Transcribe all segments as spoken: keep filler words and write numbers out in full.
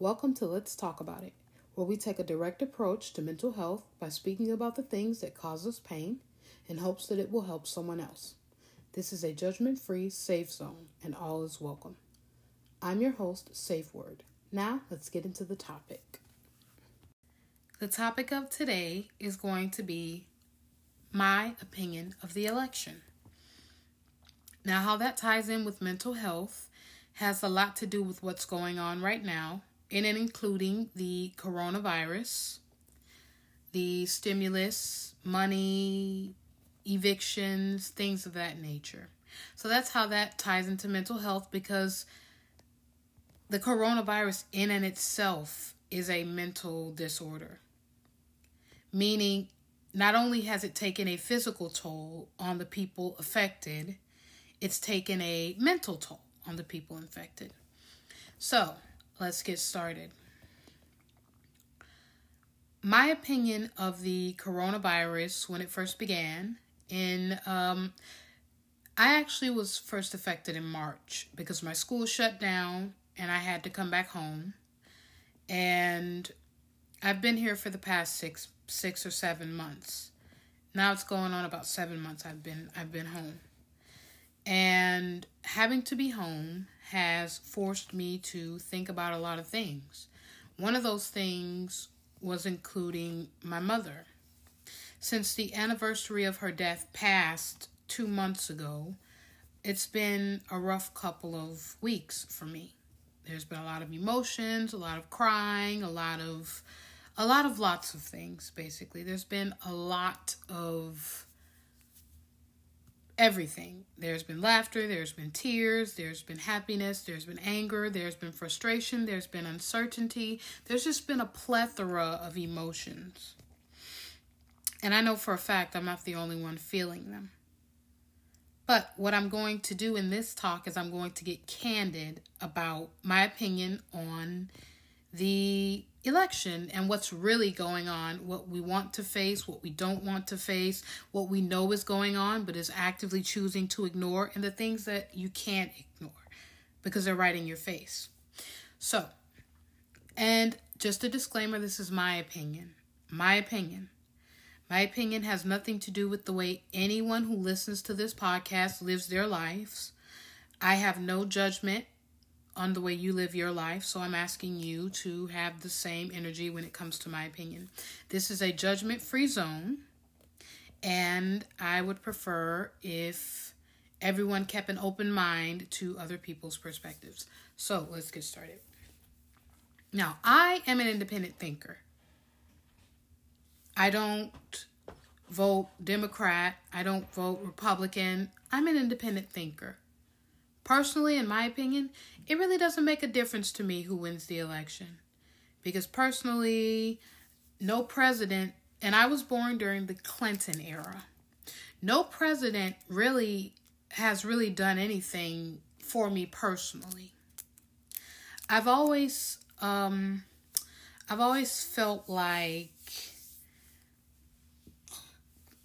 Welcome to Let's Talk About It, where we take a direct approach to mental health by speaking about the things that cause us pain in hopes that it will help someone else. This is a judgment-free safe zone, and all is welcome. I'm your host, Safe Word. Now, let's get into the topic. The topic of today is going to be my opinion of the election. Now, how that ties in with mental health has a lot to do with what's going on right now, and including the coronavirus, the stimulus, money, evictions, things of that nature. So that's how that ties into mental health, because the coronavirus in and itself is a mental disorder. Meaning, not only has it taken a physical toll on the people affected, it's taken a mental toll on the people infected. So, let's get started. My opinion of the coronavirus when it first began, in um, I actually was first affected in March because my school shut down and I had to come back home. And I've been here for the past six, six or seven months. Now it's going on about seven months. I've been, I've been home, and having to be home has forced me to think about a lot of things. One of those things was including my mother. Since the anniversary of her death passed two months ago, it's been a rough couple of weeks for me. There's been a lot of emotions, a lot of crying, a lot of, a lot of lots of things, basically. There's been a lot of everything. There's been laughter, there's been tears, there's been happiness, there's been anger, there's been frustration, there's been uncertainty. There's just been a plethora of emotions. And I know for a fact I'm not the only one feeling them. But what I'm going to do in this talk is I'm going to get candid about my opinion on the election and what's really going on, what we want to face, what we don't want to face, what we know is going on but is actively choosing to ignore, and the things that you can't ignore because they're right in your face. So, and just a disclaimer, this is my opinion. My opinion. My opinion has nothing to do with the way anyone who listens to this podcast lives their lives. I have no judgment on the way you live your life, so I'm asking you to have the same energy when it comes to my opinion. This is a judgment-free zone, and I would prefer if everyone kept an open mind to other people's perspectives. So let's get started. Now, I am an independent thinker. I don't vote Democrat. I don't vote Republican. I'm an independent thinker. Personally, in my opinion, it really doesn't make a difference to me who wins the election, because personally, no president, and I was born during the Clinton era, no president really has really done anything for me personally. I've always, um, I've always felt like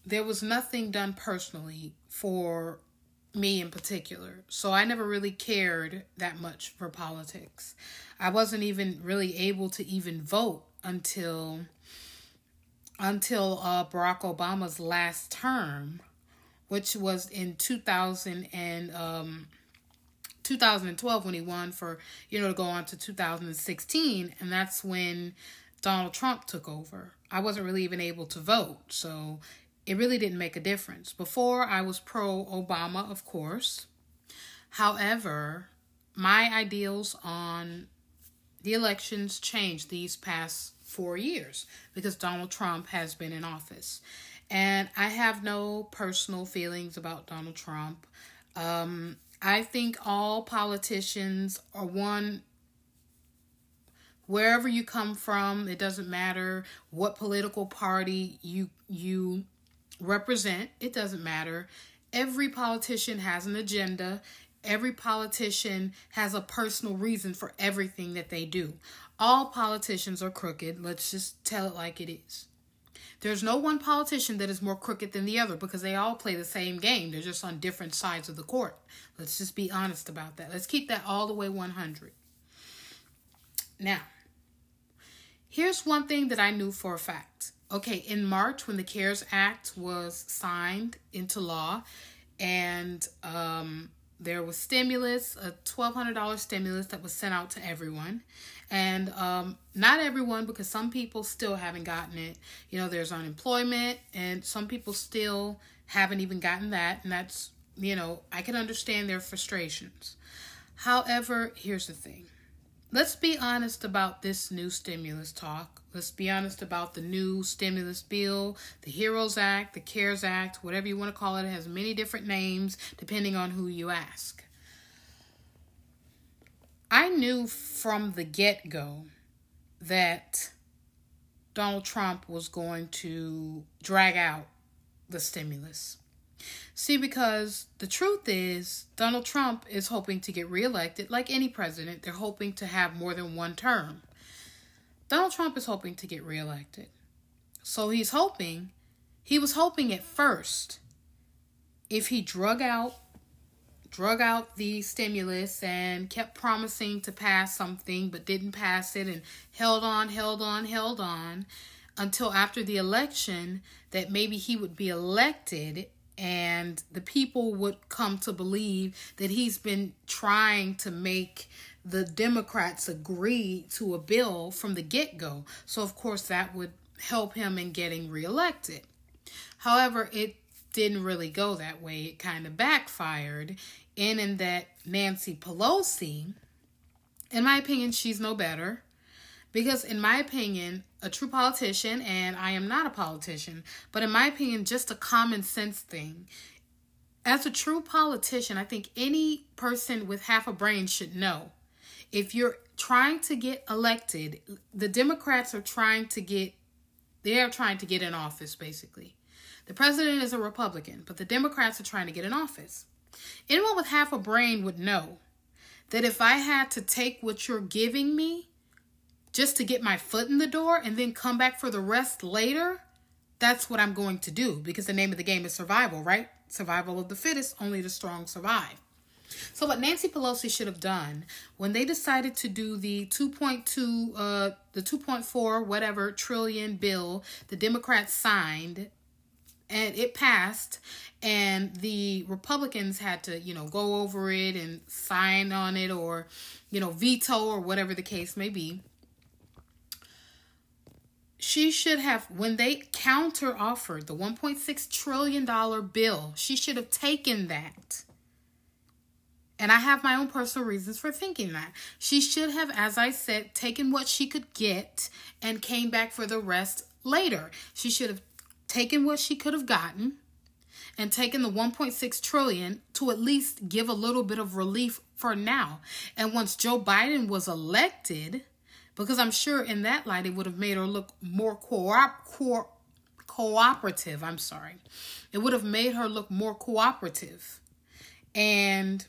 there was nothing done personally for me in particular. So I never really cared that much for politics. I wasn't even really able to even vote until until uh, Barack Obama's last term, which was in two thousand and um, twenty twelve when he won for, you know, to go on to two thousand sixteen. And that's when Donald Trump took over. I wasn't really even able to vote. So it really didn't make a difference. Before, I was pro-Obama, of course. However, my ideals on the elections changed these past four years because Donald Trump has been in office. And I have no personal feelings about Donald Trump. Um, I think all politicians are one. Wherever you come from, it doesn't matter what political party you you. represent, it doesn't matter. Every politician has an agenda. Every politician has a personal reason for everything that they do. All politicians are crooked. Let's just tell it like it is. There's no one politician that is more crooked than the other, because they all play the same game. They're just on different sides of the court. Let's just be honest about that. Let's keep that all the way one hundred. Now, Here's one thing that I knew for a fact. Okay, in March, when the CARES Act was signed into law, and um, there was stimulus, a twelve hundred dollars stimulus that was sent out to everyone. And um, not everyone, because some people still haven't gotten it. You know, there's unemployment, and some people still haven't even gotten that. And that's, you know, I can understand their frustrations. However, here's the thing. Let's be honest about this new stimulus talk. Let's be honest about the new stimulus bill, the HEROES Act, the CARES Act, whatever you want to call it. It has many different names depending on who you ask. I knew from the get-go that Donald Trump was going to drag out the stimulus. See, because the truth is, Donald Trump is hoping to get reelected. Like any president, they're hoping to have more than one term. Donald Trump is hoping to get reelected. So he's hoping, he was hoping at first, if he drug out, drug out the stimulus and kept promising to pass something but didn't pass it and held on, held on, held on until after the election, that maybe he would be elected and the people would come to believe that he's been trying to make the Democrats agree to a bill from the get-go. So, of course, that would help him in getting reelected. However, it didn't really go that way. It kind of backfired in in that Nancy Pelosi, in my opinion, she's no better. Because in my opinion, a true politician, and I am not a politician, but in my opinion, just a common sense thing. As a true politician, I think any person with half a brain should know. If you're trying to get elected, the Democrats are trying to get, they are trying to get in office, basically. The president is a Republican, but the Democrats are trying to get in office. Anyone with half a brain would know that if I had to take what you're giving me, just to get my foot in the door and then come back for the rest later, that's what I'm going to do. Because the name of the game is survival, right? Survival of the fittest, only the strong survive. So what Nancy Pelosi should have done when they decided to do the two point two, uh, the two point four whatever trillion bill the Democrats signed and it passed, and the Republicans had to, you know, go over it and sign on it or, you know, veto or whatever the case may be. She should have, when they counter offered the one point six trillion dollars bill, she should have taken that. And I have my own personal reasons for thinking that. She should have, as I said, taken what she could get and came back for the rest later. She should have taken what she could have gotten and taken the one point six trillion dollars to at least give a little bit of relief for now. And once Joe Biden was elected, because I'm sure in that light, it would have made her look more co-op, co- cooperative. I'm sorry. It would have made her look more cooperative. And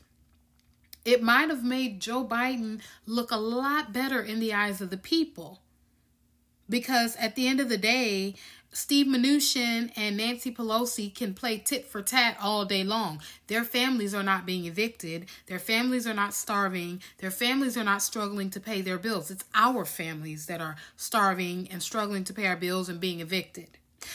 it might have made Joe Biden look a lot better in the eyes of the people. Because at the end of the day, Steve Mnuchin and Nancy Pelosi can play tit for tat all day long. Their families are not being evicted. Their families are not starving. Their families are not struggling to pay their bills. It's our families that are starving and struggling to pay our bills and being evicted.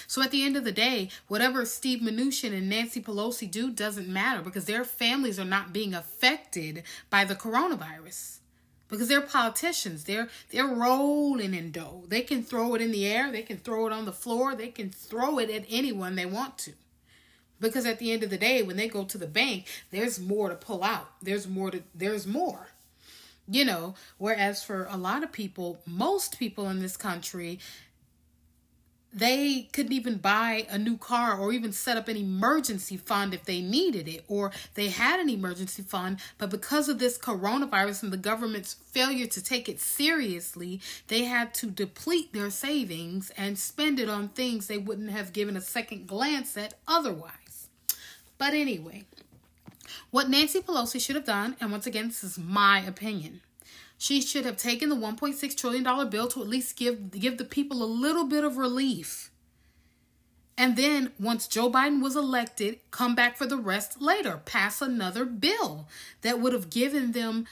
So at the end of the day, whatever Steve Mnuchin and Nancy Pelosi do doesn't matter because their families are not being affected by the coronavirus. Because they're politicians. They're, they're rolling in dough. They can throw it in the air. They can throw it on the floor. They can throw it at anyone they want to. Because at the end of the day, when they go to the bank, there's more to pull out. There's more to, there's more. You know, whereas for a lot of people, most people in this country, they couldn't even buy a new car or even set up an emergency fund if they needed it, or they had an emergency fund. But because of this coronavirus and the government's failure to take it seriously, they had to deplete their savings and spend it on things they wouldn't have given a second glance at otherwise. But anyway, what Nancy Pelosi should have done, and once again, this is my opinion, she should have taken the one point six trillion dollars bill to at least give, give the people a little bit of relief. And then once Joe Biden was elected, come back for the rest later, pass another bill that would have given them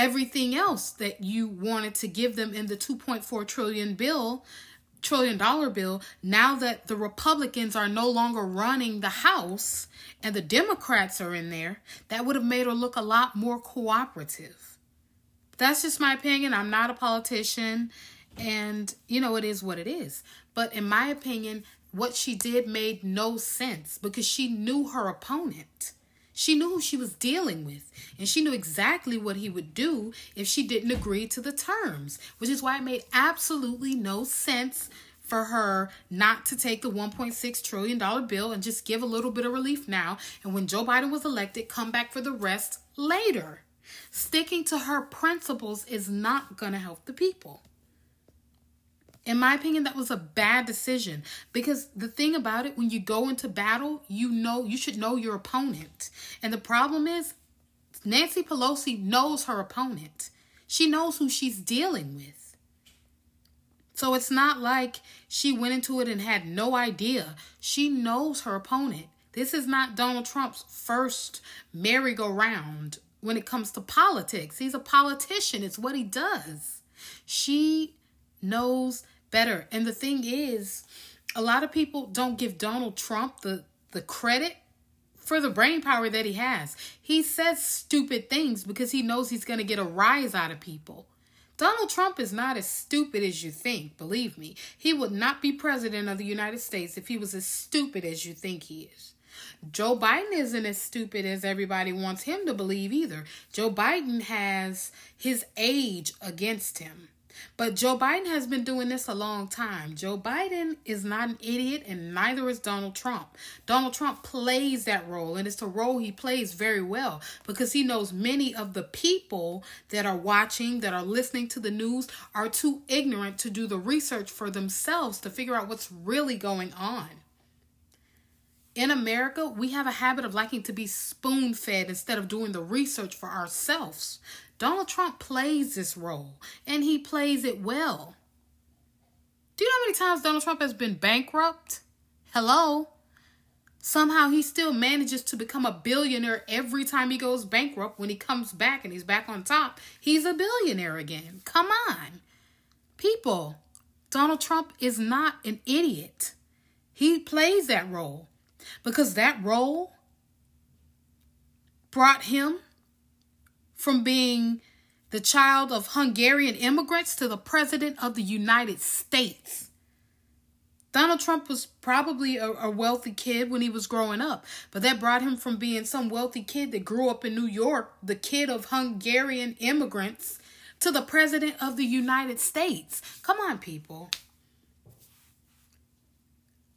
everything else that you wanted to give them in the two point four trillion dollar bill, trillion dollar bill, now that the Republicans are no longer running the House and the Democrats are in there, that would have made her look a lot more cooperative. That's just my opinion. I'm not a politician, and you know, it is what it is. But in my opinion, what she did made no sense because she knew her opponent. She knew who she was dealing with, and she knew exactly what he would do if she didn't agree to the terms, which is why it made absolutely no sense for her not to take the one point six trillion dollar bill and just give a little bit of relief now. And when Joe Biden was elected, come back for the rest later. Sticking to her principles is not going to help the people. In my opinion, that was a bad decision, because the thing about it, when you go into battle, you know, you should know your opponent. And the problem is Nancy Pelosi knows her opponent. She knows who she's dealing with. So it's not like she went into it and had no idea. She knows her opponent. This is not Donald Trump's first merry-go-round when it comes to politics. He's a politician. It's what he does. She knows better. And the thing is, a lot of people don't give Donald Trump the, the credit for the brain power that he has. He says stupid things because he knows he's going to get a rise out of people. Donald Trump is not as stupid as you think, believe me. He would not be president of the United States if he was as stupid as you think he is. Joe Biden isn't as stupid as everybody wants him to believe either. Joe Biden has his age against him. But Joe Biden has been doing this a long time. Joe Biden is not an idiot, and neither is Donald Trump. Donald Trump plays that role, and it's a role he plays very well, because he knows many of the people that are watching, that are listening to the news, are too ignorant to do the research for themselves to figure out what's really going on. In America, we have a habit of liking to be spoon-fed instead of doing the research for ourselves. Donald Trump plays this role, and he plays it well. Do you know how many times Donald Trump has been bankrupt? Hello? Somehow he still manages to become a billionaire every time he goes bankrupt. When he comes back and he's back on top, he's a billionaire again. Come on. People, Donald Trump is not an idiot. He plays that role because that role brought him from being the child of Hungarian immigrants to the president of the United States. Donald Trump was probably a, a wealthy kid when he was growing up, but that brought him from being some wealthy kid that grew up in New York, the kid of Hungarian immigrants, to the president of the United States. Come on, people.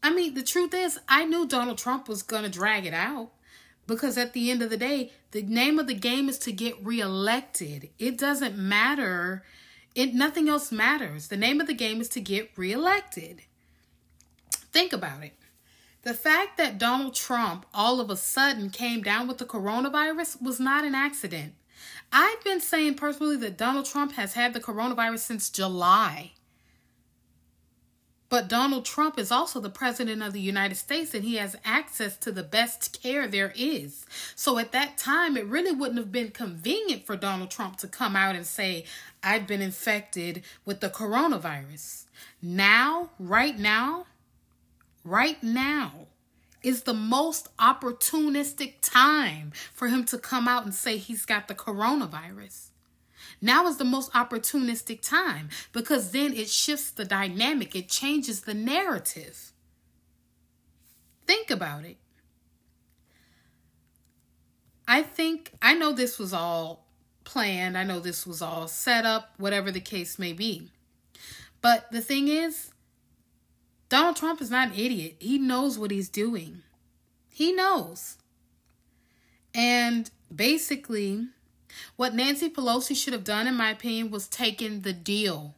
I mean, the truth is, I knew Donald Trump was going to drag it out. Because at the end of the day, the name of the game is to get reelected. It doesn't matter. It, nothing else matters. The name of the game is to get reelected. Think about it. The fact that Donald Trump all of a sudden came down with the coronavirus was not an accident. I've been saying personally that Donald Trump has had the coronavirus since July. But Donald Trump is also the president of the United States, and he has access to the best care there is. So at that time, it really wouldn't have been convenient for Donald Trump to come out and say, I've been infected with the coronavirus. Now, right now, right now is the most opportunistic time for him to come out and say he's got the coronavirus. Now is the most opportunistic time, because then it shifts the dynamic. It changes the narrative. Think about it. I think, I know this was all planned. I know this was all set up, whatever the case may be. But the thing is, Donald Trump is not an idiot. He knows what he's doing. He knows. And basically, what Nancy Pelosi should have done, in my opinion, was taken the deal.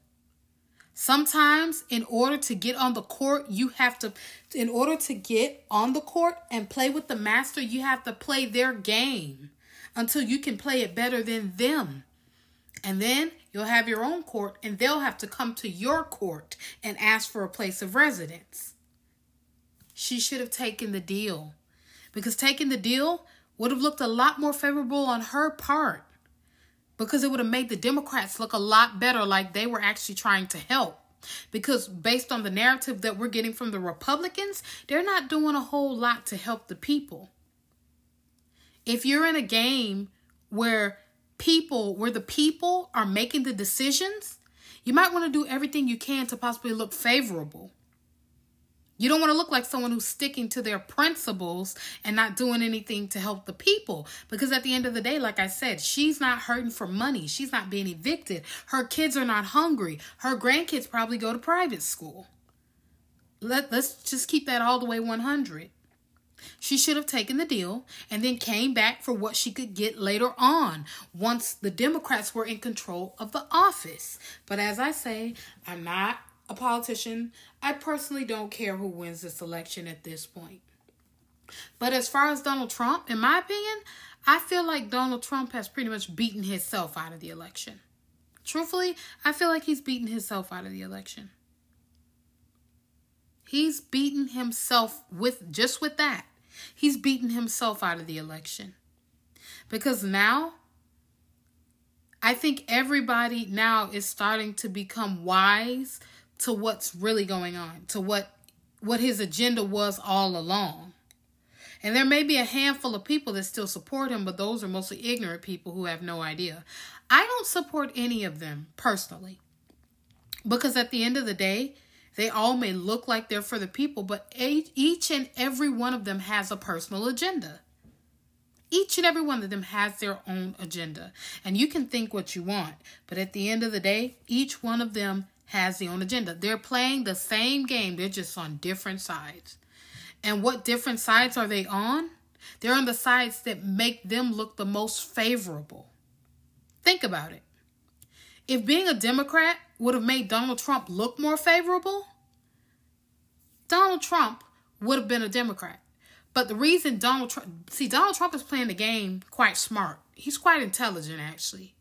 Sometimes in order to get on the court, you have to, in order to get on the court and play with the master, you have to play their game until you can play it better than them. And then you'll have your own court, and they'll have to come to your court and ask for a place of residence. She should have taken the deal, because taking the deal would have looked a lot more favorable on her part. because it would have made the Democrats look a lot better, like they were actually trying to help. Because based on the narrative that we're getting from the Republicans, they're not doing a whole lot to help the people. If you're in a game where people, where the people are making the decisions, you might want to do everything you can to possibly look favorable. You don't want to look like someone who's sticking to their principles and not doing anything to help the people. Because at the end of the day, like I said, she's not hurting for money. She's not being evicted. Her kids are not hungry. Her grandkids probably go to private school. Let, let's just keep that all the way one hundred. She should have taken the deal and then came back for what she could get later on once the Democrats were in control of the office. But as I say, I'm not a politician. I personally don't care who wins this election at this point. But as far as Donald Trump, in my opinion, I feel like Donald Trump has pretty much beaten himself out of the election. Truthfully, I feel like he's beaten himself out of the election. He's beaten himself with just with that. He's beaten himself out of the election. Because now, I think everybody now is starting to become wise to what's really going on, to what what his agenda was all along. And there may be a handful of people that still support him, but those are mostly ignorant people who have no idea. I don't support any of them personally, because at the end of the day, they all may look like they're for the people, but each and every one of them has a personal agenda. Each and every one of them has their own agenda. And you can think what you want, but at the end of the day, each one of them has their own agenda. They're playing the same game. They're just on different sides. And what different sides are they on? They're on the sides that make them look the most favorable. Think about it. If being a Democrat would have made Donald Trump look more favorable, Donald Trump would have been a Democrat. But the reason Donald Trump... See, Donald Trump is playing the game quite smart. He's quite intelligent, actually.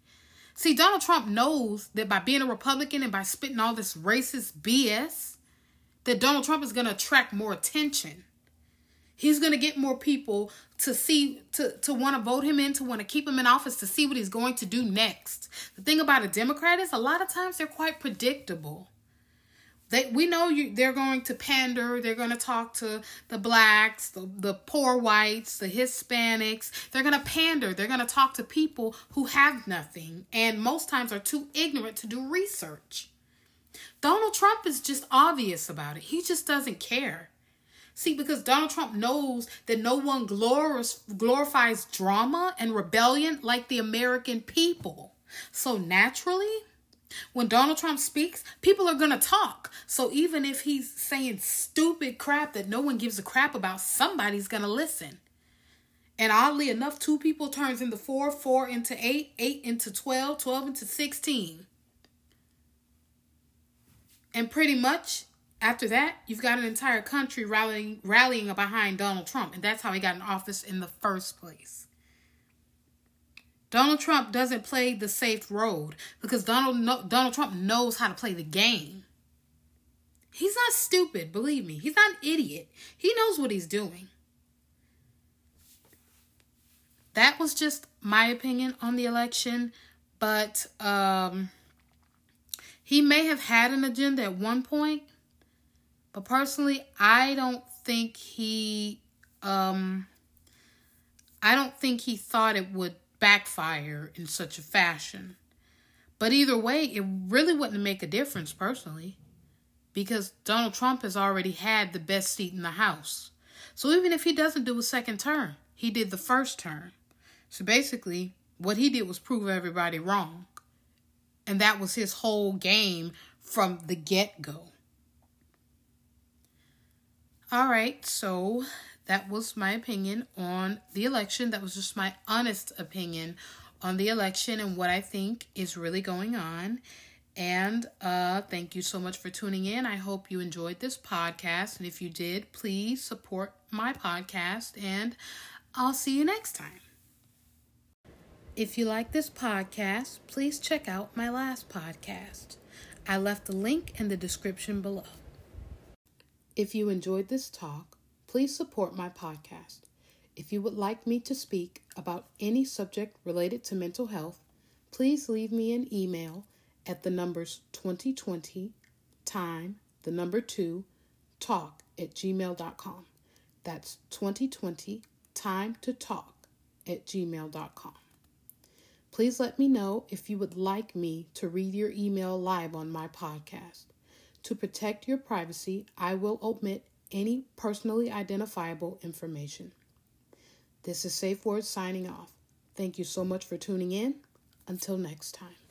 See, Donald Trump knows that by being a Republican and by spitting all this racist B S, that Donald Trump is going to attract more attention. He's going to get more people to see, to, to want to vote him in, to want to keep him in office, to see what he's going to do next. The thing about a Democrat is a lot of times they're quite predictable. They, we know you, they're going to pander. They're going to talk to the blacks, the, the poor whites, the Hispanics. They're going to pander. They're going to talk to people who have nothing and most times are too ignorant to do research. Donald Trump is just obvious about it. He just doesn't care. See, because Donald Trump knows that no one glorifies drama and rebellion like the American people. So naturally, when Donald Trump speaks, people are going to talk. So even if he's saying stupid crap that no one gives a crap about, somebody's going to listen. And oddly enough, two people turns into four, four into eight, eight into twelve, twelve into sixteen. And pretty much after that, you've got an entire country rallying, rallying behind Donald Trump. And that's how he got in office in the first place. Donald Trump doesn't play the safe road because Donald no, Donald Trump knows how to play the game. He's not stupid, believe me. He's not an idiot. He knows what he's doing. That was just my opinion on the election, but um, he may have had an agenda at one point, but personally, I don't think he, um, I don't think he thought it would backfire in such a fashion. But either way, it really wouldn't make a difference personally, because Donald Trump has already had the best seat in the House. So even if he doesn't do a second term, he did the first term. So basically, what he did was prove everybody wrong. And that was his whole game from the get-go. All right, so that was my opinion on the election. That was just my honest opinion on the election and what I think is really going on. And uh, thank you so much for tuning in. I hope you enjoyed this podcast. And if you did, please support my podcast. And I'll see you next time. If you like this podcast, please check out my last podcast. I left the link in the description below. If you enjoyed this talk, please support my podcast. If you would like me to speak about any subject related to mental health, please leave me an email at the numbers twenty twenty time the number two talk at gmail dot com. That's twenty twenty time to talk at gmail dot com. Please let me know if you would like me to read your email live on my podcast. To protect your privacy, I will omit any personally identifiable information. This is Safe Word signing off. Thank you so much for tuning in. Until next time.